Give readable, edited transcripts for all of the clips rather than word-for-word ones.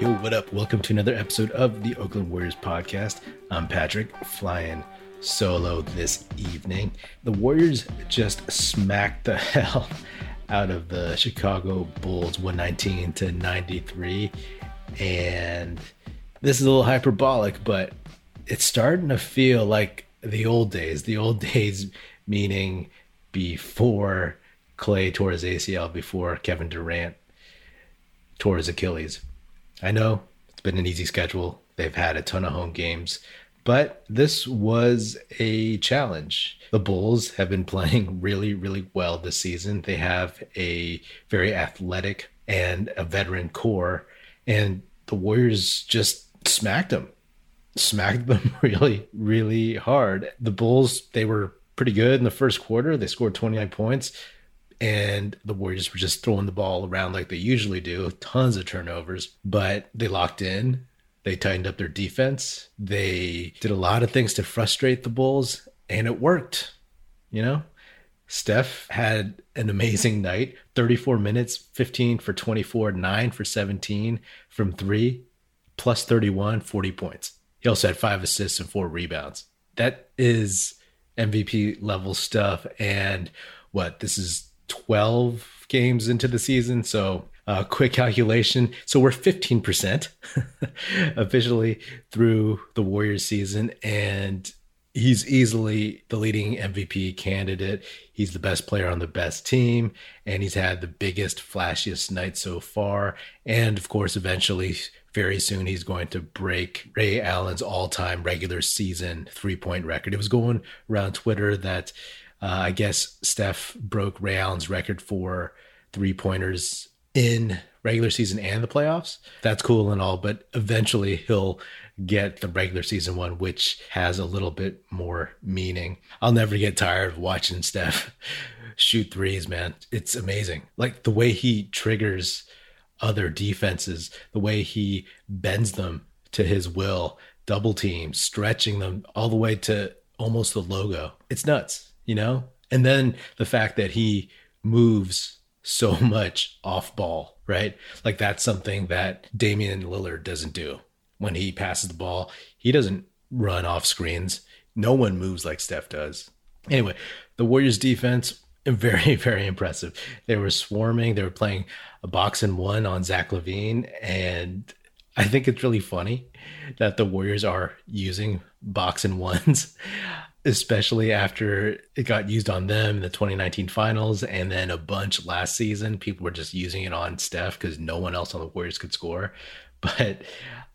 Yo, what up? Welcome to another episode of the Oakland Warriors podcast. I'm Patrick, flying solo this evening. The Warriors just smacked the hell out of the Chicago Bulls 119-93. And this is a little hyperbolic, but it's starting to feel like the old days, meaning before Klay tore his ACL, before Kevin Durant tore his Achilles. I know it's been an easy schedule. They've had a ton of home games, but this was a challenge. The Bulls have been playing really, really well this season. They have a very athletic and a veteran core, and the Warriors just smacked them really, really hard. The Bulls, they were pretty good in the first quarter. They scored 29 points. And the Warriors were just throwing the ball around like they usually do, tons of turnovers, but they locked in, they tightened up their defense, they did a lot of things to frustrate the Bulls, and it worked. You know, Steph had an amazing night, 34 minutes, 15 for 24, 9 for 17 from 3, plus 31, 40 points. He also had 5 assists and 4 rebounds. That is MVP level stuff. And this is 12 games into the season, so quick calculation. So we're 15% officially through the Warriors season, and he's easily the leading MVP candidate. He's the best player on the best team, and he's had the biggest, flashiest night so far. And of course, eventually, very soon, he's going to break Ray Allen's all-time regular season three-point record. It was going around Twitter that I guess Steph broke Ray Allen's record for three-pointers in regular season and the playoffs. That's cool and all, but eventually he'll get the regular season one, which has a little bit more meaning. I'll never get tired of watching Steph shoot threes, man. It's amazing. Like the way he triggers other defenses, the way he bends them to his will, double teams, stretching them all the way to almost the logo. It's nuts. You know, and then the fact that he moves so much off ball, right? Like that's something that Damian Lillard doesn't do. When he passes the ball, he doesn't run off screens. No one moves like Steph does. Anyway, the Warriors defense, very, very impressive. They were swarming. They were playing a box and one on Zach LaVine. And I think it's really funny that the Warriors are using box and ones, especially after it got used on them in the 2019 finals and then a bunch last season. People were just using it on Steph because no one else on the Warriors could score. But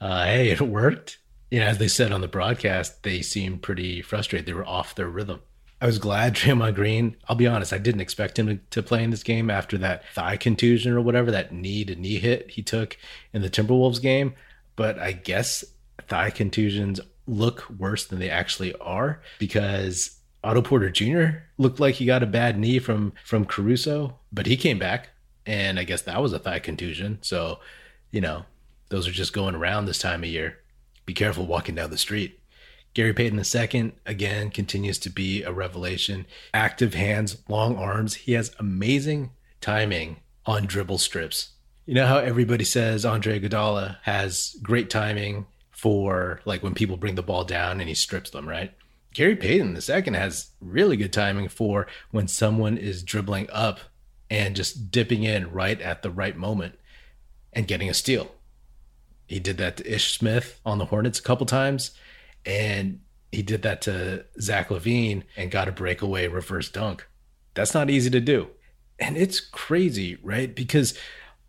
hey, it worked. You know, as they said on the broadcast, they seemed pretty frustrated. They were off their rhythm. I was glad Draymond Green, I'll be honest, I didn't expect him to play in this game after that thigh contusion or whatever, that knee-to-knee hit he took in the Timberwolves game. But I guess thigh contusions look worse than they actually are, because Otto Porter Jr. looked like he got a bad knee from Caruso, but he came back, and I guess that was a thigh contusion. So, you know, those are just going around this time of year. Be careful walking down the street. Gary Payton II, again, continues to be a revelation. Active hands, long arms. He has amazing timing on dribble strips. You know how everybody says Andre Iguodala has great timing for like when people bring the ball down and he strips them, right? Gary Payton II has really good timing for when someone is dribbling up and just dipping in right at the right moment and getting a steal. He did that to Ish Smith on the Hornets a couple times, and he did that to Zach LaVine and got a breakaway reverse dunk. That's not easy to do. And it's crazy, right? Because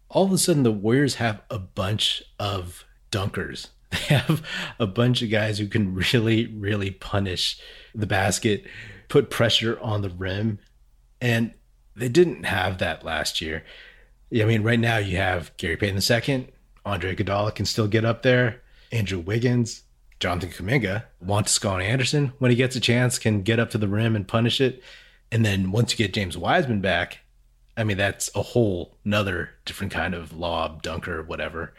all of a sudden the Warriors have a bunch of dunkers. They have a bunch of guys who can really, really punish the basket, put pressure on the rim. And they didn't have that last year. I mean, right now you have Gary Payton II, Andre Iguodala can still get up there, Andrew Wiggins, Jonathan Kuminga, Juan Toscano Anderson, when he gets a chance, can get up to the rim and punish it. And then once you get James Wiseman back, I mean, that's a whole nother different kind of lob, dunker, whatever.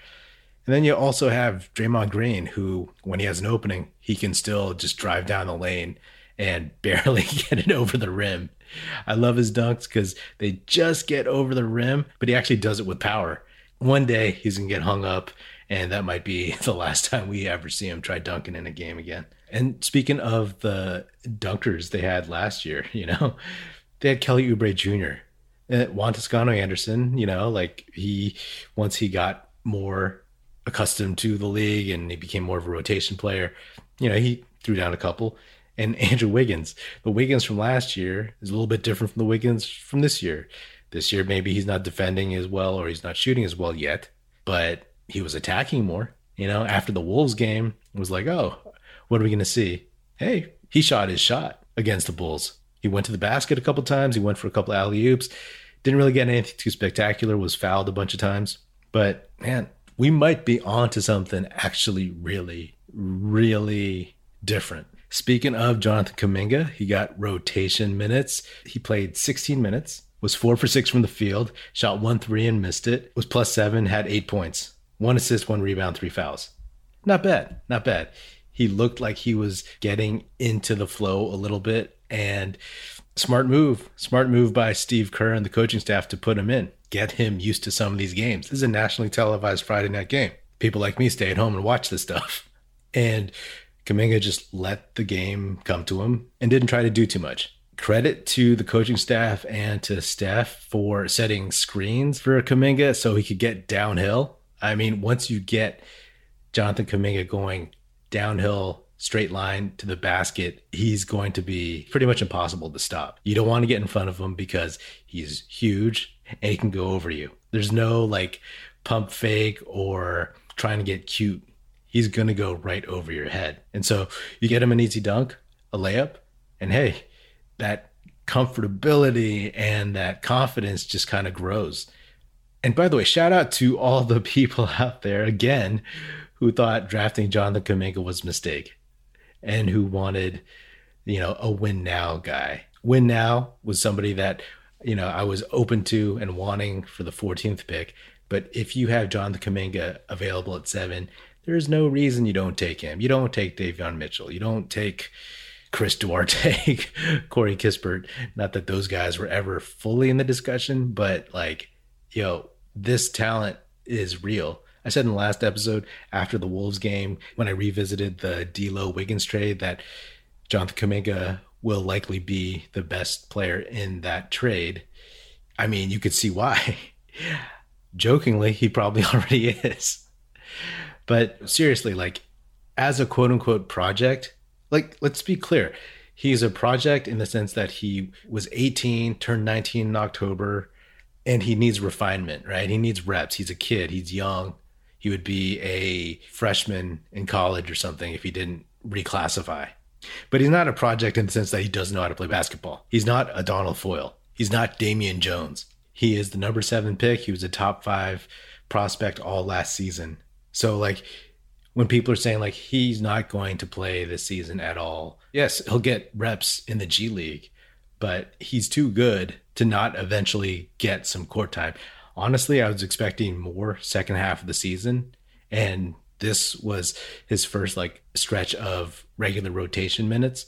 And then you also have Draymond Green, who, when he has an opening, he can still just drive down the lane and barely get it over the rim. I love his dunks because they just get over the rim, but he actually does it with power. One day he's going to get hung up And that might be the last time we ever see him try dunking in a game again. And speaking of the dunkers they had last year, you know, they had Kelly Oubre Jr. and Juan Toscano Anderson, you know, like once he got more accustomed to the league and he became more of a rotation player, you know, he threw down a couple. And Andrew Wiggins, the Wiggins from last year is a little bit different from the Wiggins from this year. This year, maybe he's not defending as well, or he's not shooting as well yet, but he was attacking more, you know. After the Wolves game, it was like, oh, what are we going to see? Hey, he shot his shot against the Bulls. He went to the basket a couple times. He went for a couple alley-oops. Didn't really get anything too spectacular. Was fouled a bunch of times. But, man, we might be onto something actually really, really different. Speaking of Jonathan Kuminga, he got rotation minutes. He played 16 minutes, was 4 for 6 from the field, shot 1 3 and missed it, was +7, had 8 points. 1 assist, 1 rebound, 3 fouls. Not bad, not bad. He looked like he was getting into the flow a little bit, and smart move by Steve Kerr and the coaching staff to put him in, get him used to some of these games. This is a nationally televised Friday night game. People like me stay at home and watch this stuff. And Kuminga just let the game come to him and didn't try to do too much. Credit to the coaching staff and to Steph for setting screens for Kuminga so he could get downhill. I mean, once you get Jonathan Kuminga going downhill, straight line to the basket, he's going to be pretty much impossible to stop. You don't want to get in front of him because he's huge and he can go over you. There's no like pump fake or trying to get cute. He's going to go right over your head. And so you get him an easy dunk, a layup, and hey, that comfortability and that confidence just kind of grows. And by the way, shout out to all the people out there, again, who thought drafting Jonathan Kuminga was a mistake and who wanted, you know, a win now guy. Win now was somebody that, you know, I was open to and wanting for the 14th pick. But if you have Jonathan Kuminga available at 7, there's no reason you don't take him. You don't take Davion Mitchell. You don't take Chris Duarte, Corey Kispert. Not that those guys were ever fully in the discussion, but like, yo, this talent is real. I said in the last episode, after the Wolves game, when I revisited the D'Lo Wiggins trade, that Jonathan Kuminga will likely be the best player in that trade. I mean, you could see why. Jokingly, he probably already is. But seriously, like, as a quote-unquote project, like, let's be clear. He's a project in the sense that he was 18, turned 19 in October, and he needs refinement, right? He needs reps. He's a kid. He's young. He would be a freshman in college or something if he didn't reclassify. But he's not a project in the sense that he doesn't know how to play basketball. He's not a Donald Foyle. He's not Damian Jones. He is the number 7 pick. He was a top 5 prospect all last season. So like when people are saying like he's not going to play this season at all, yes, he'll get reps in the G League, but he's too good to not eventually get some court time. Honestly, I was expecting more second half of the season, and this was his first like stretch of regular rotation minutes.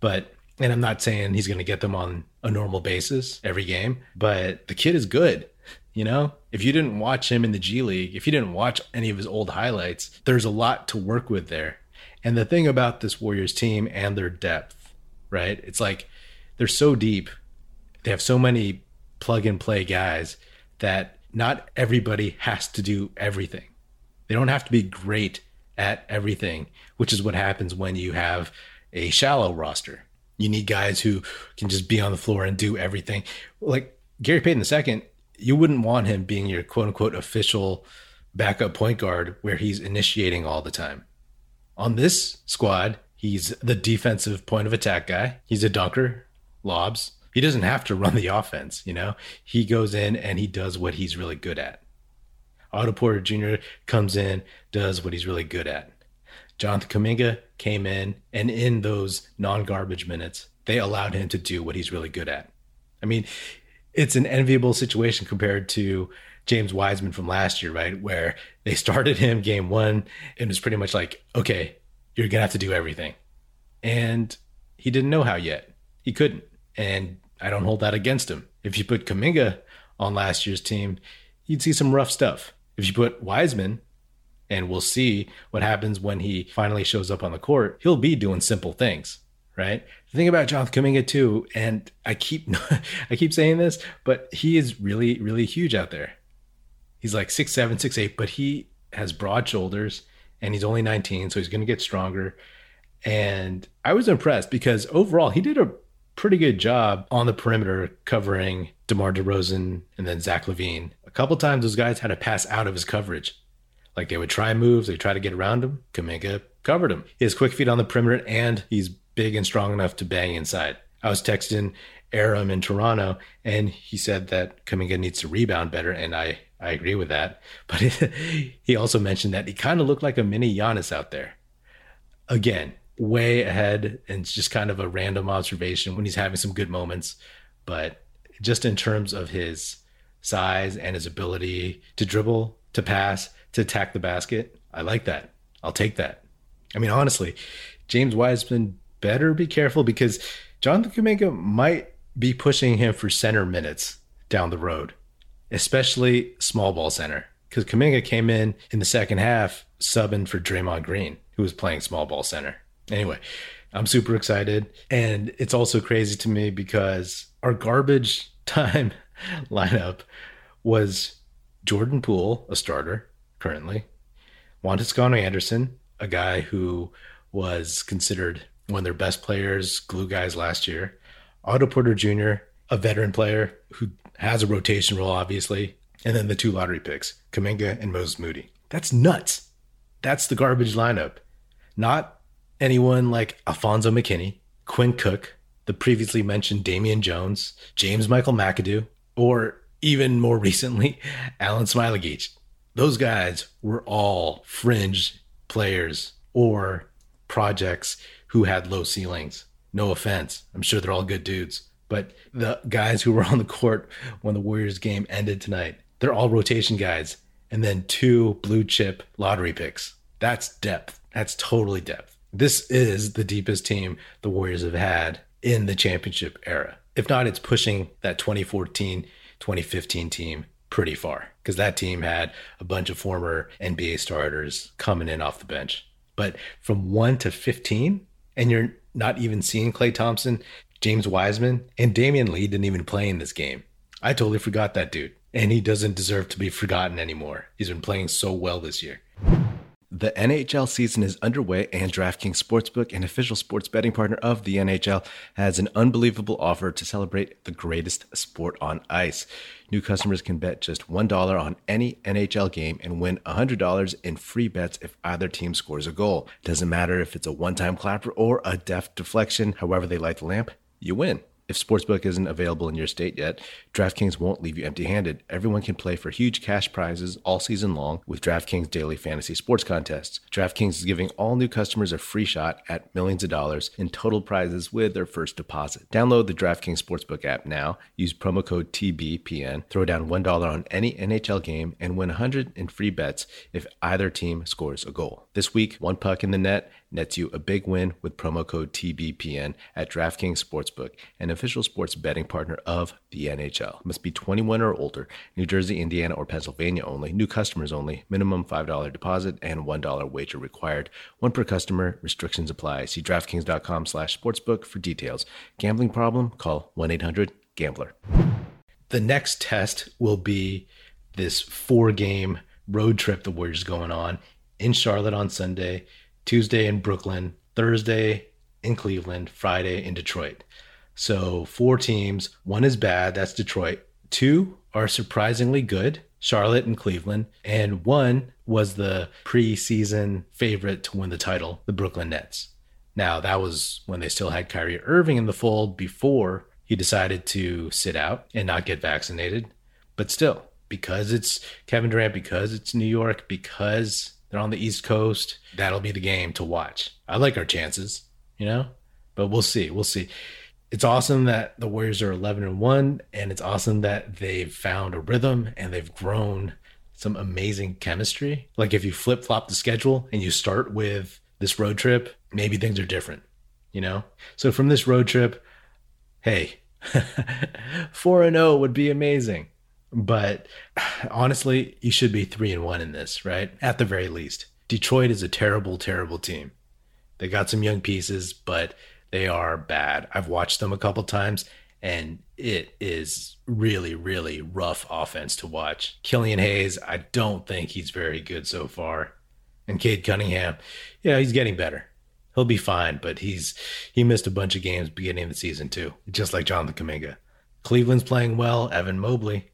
But, and I'm not saying he's going to get them on a normal basis every game, but the kid is good. You know, if you didn't watch him in the G League, if you didn't watch any of his old highlights, there's a lot to work with there. And the thing about this Warriors team and their depth, right? It's like they're so deep. They have so many plug-and-play guys that not everybody has to do everything. They don't have to be great at everything, which is what happens when you have a shallow roster. You need guys who can just be on the floor and do everything. Like Gary Payton II, you wouldn't want him being your quote-unquote official backup point guard where he's initiating all the time. On this squad, he's the defensive point of attack guy. He's a dunker, lobs. He doesn't have to run the offense, you know? He goes in and he does what he's really good at. Otto Porter Jr. comes in, does what he's really good at. Jonathan Kuminga came in, and in those non-garbage minutes, they allowed him to do what he's really good at. I mean, it's an enviable situation compared to James Wiseman from last year, right? Where they started him game 1, and it was pretty much like, okay, you're going to have to do everything. And he didn't know how yet. He couldn't. And I don't hold that against him. If you put Kuminga on last year's team, you'd see some rough stuff. If you put Wiseman And we'll see what happens when he finally shows up on the court. He'll be doing simple things, right? The thing about Jonathan Kuminga too, and I keep saying this, but he is really, really huge out there. He's like 6'7", 6'8", but he has broad shoulders and he's only 19, so he's going to get stronger. And I was impressed because overall he did a pretty good job on the perimeter covering DeMar DeRozan and then Zach LaVine. A couple times those guys had to pass out of his coverage. Like they would try moves, they try to get around him. Kuminga covered him. He has quick feet on the perimeter and he's big and strong enough to bang inside. I was texting Aram in Toronto and he said that Kuminga needs to rebound better, and I agree with that. But he also mentioned that he kind of looked like a mini Giannis out there. Again, way ahead, and it's just kind of a random observation when he's having some good moments. But just in terms of his size and his ability to dribble, to pass, to attack the basket, I like that. I'll take that. I mean, honestly, James Wiseman better be careful because Jonathan Kuminga might be pushing him for center minutes down the road, especially small ball center, because Kuminga came in the second half subbing for Draymond Green, who was playing small ball center. Anyway, I'm super excited. And it's also crazy to me because our garbage time lineup was Jordan Poole, a starter currently, Juan Toscano Anderson, a guy who was considered one of their best players, glue guys last year, Otto Porter Jr., a veteran player who has a rotation role, obviously, and then the two lottery picks, Kuminga and Moses Moody. That's nuts. That's the garbage lineup. Not anyone like Alfonso McKinney, Quinn Cook, the previously mentioned Damian Jones, James Michael McAdoo, or even more recently, Alan Smiley-Geach. Those guys were all fringe players or projects who had low ceilings. No offense. I'm sure they're all good dudes. But the guys who were on the court when the Warriors game ended tonight, they're all rotation guys. And then two blue chip lottery picks. That's depth. That's totally depth. This is the deepest team the Warriors have had in the championship era. If not, it's pushing that 2014-2015 team pretty far, because that team had a bunch of former NBA starters coming in off the bench. But from 1 to 15, and you're not even seeing Klay Thompson, James Wiseman, and Damian Lee didn't even play in this game. I totally forgot that dude, and he doesn't deserve to be forgotten anymore. He's been playing so well this year. The NHL season is underway, and DraftKings Sportsbook, an official sports betting partner of the NHL, has an unbelievable offer to celebrate the greatest sport on ice. New customers can bet just $1 on any NHL game and win $100 in free bets if either team scores a goal. Doesn't matter if it's a one-time clapper or a deft deflection. However they light the lamp, you win. If Sportsbook isn't available in your state yet, DraftKings won't leave you empty-handed. Everyone can play for huge cash prizes all season long with DraftKings Daily Fantasy Sports Contests. DraftKings is giving all new customers a free shot at millions of dollars in total prizes with their first deposit. Download the DraftKings Sportsbook app now. Use promo code TBPN. Throw down $1 on any NHL game and win $100 in free bets if either team scores a goal. This week, one puck in the net nets you a big win with promo code TBPN at DraftKings Sportsbook, an official sports betting partner of the NHL. Must be 21 or older, New Jersey, Indiana, or Pennsylvania only, new customers only, minimum $5 deposit and $1 wager required. One per customer, restrictions apply. See DraftKings.com/sportsbook for details. Gambling problem? Call 1-800-GAMBLER. The next test will be this 4-game road trip the Warriors going on in Charlotte on Sunday, Tuesday in Brooklyn, Thursday in Cleveland, Friday in Detroit. So 4 teams, 1 is bad, that's Detroit. 2 are surprisingly good, Charlotte and Cleveland. And 1 was the preseason favorite to win the title, the Brooklyn Nets. Now, that was when they still had Kyrie Irving in the fold before he decided to sit out and not get vaccinated. But still, because it's Kevin Durant, because it's New York, because they're on the East Coast, that'll be the game to watch. I like our chances, you know, but we'll see. We'll see. It's awesome that the Warriors are 11-1, and it's awesome that they've found a rhythm and they've grown some amazing chemistry. Like if you flip-flop the schedule and you start with this road trip, maybe things are different, you know? So from this road trip, hey, 4-0 would be amazing. But honestly, you should be 3-1 in this, right? At the very least. Detroit is a terrible, terrible team. They got some young pieces, but they are bad. I've watched them a couple times, and it is really, really rough offense to watch. Killian Hayes, I don't think he's very good so far. And Cade Cunningham, yeah, he's getting better. He'll be fine, but he missed a bunch of games beginning of the season too, just like Jonathan Kuminga. Cleveland's playing well. Evan Mobley,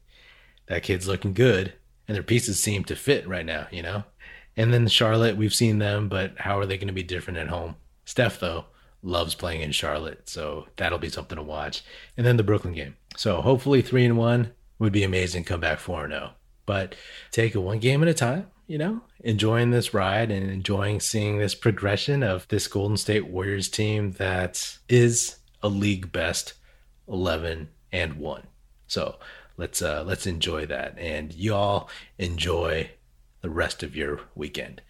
that kid's looking good, and their pieces seem to fit right now, you know? And then Charlotte, we've seen them, but how are they going to be different at home? Steph, though, loves playing in Charlotte, so that'll be something to watch. And then the Brooklyn game. So hopefully 3-1 would be amazing, come back 4-0. But take it one game at a time, you know, enjoying this ride and enjoying seeing this progression of this Golden State Warriors team that is a league best 11-1. So let's enjoy that, and y'all enjoy the rest of your weekend.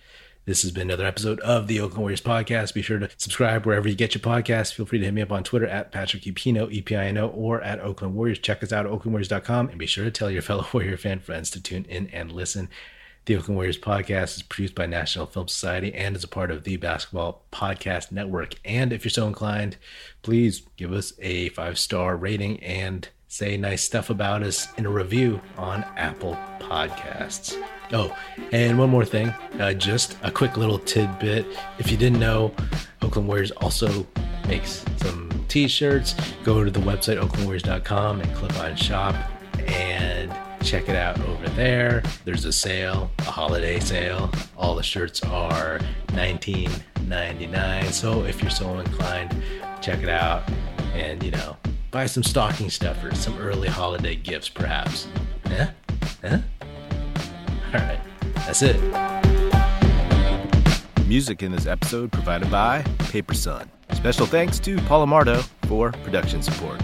This has been another episode of the Oakland Warriors podcast. Be sure to subscribe wherever you get your podcasts. Feel free to hit me up on Twitter at Patrick Epino, E-P-I-N-O, or at Oakland Warriors. Check us out at oaklandwarriors.com, and be sure to tell your fellow Warrior fan friends to tune in and listen. The Oakland Warriors podcast is produced by National Film Society and is a part of the Basketball Podcast Network. And if you're so inclined, please give us a 5-star rating and say nice stuff about us in a review on Apple Podcasts. Oh, and one more thing, just a quick little tidbit. If you didn't know, Oakland Warriors also makes some t-shirts. Go to the website, oaklandwarriors.com, and click on shop and check it out over there. There's a sale, a holiday sale. All the shirts are $19.99. So if you're so inclined, check it out and, you know, buy some stocking stuffers, some early holiday gifts, perhaps. Yeah? Yeah? All right. That's it. Music in this episode provided by Paper Sun. Special thanks to Paul Amardo for production support.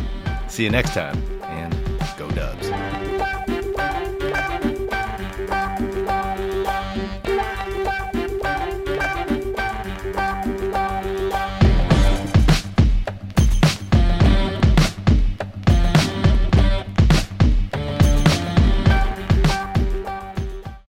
See you next time, and go Dubs.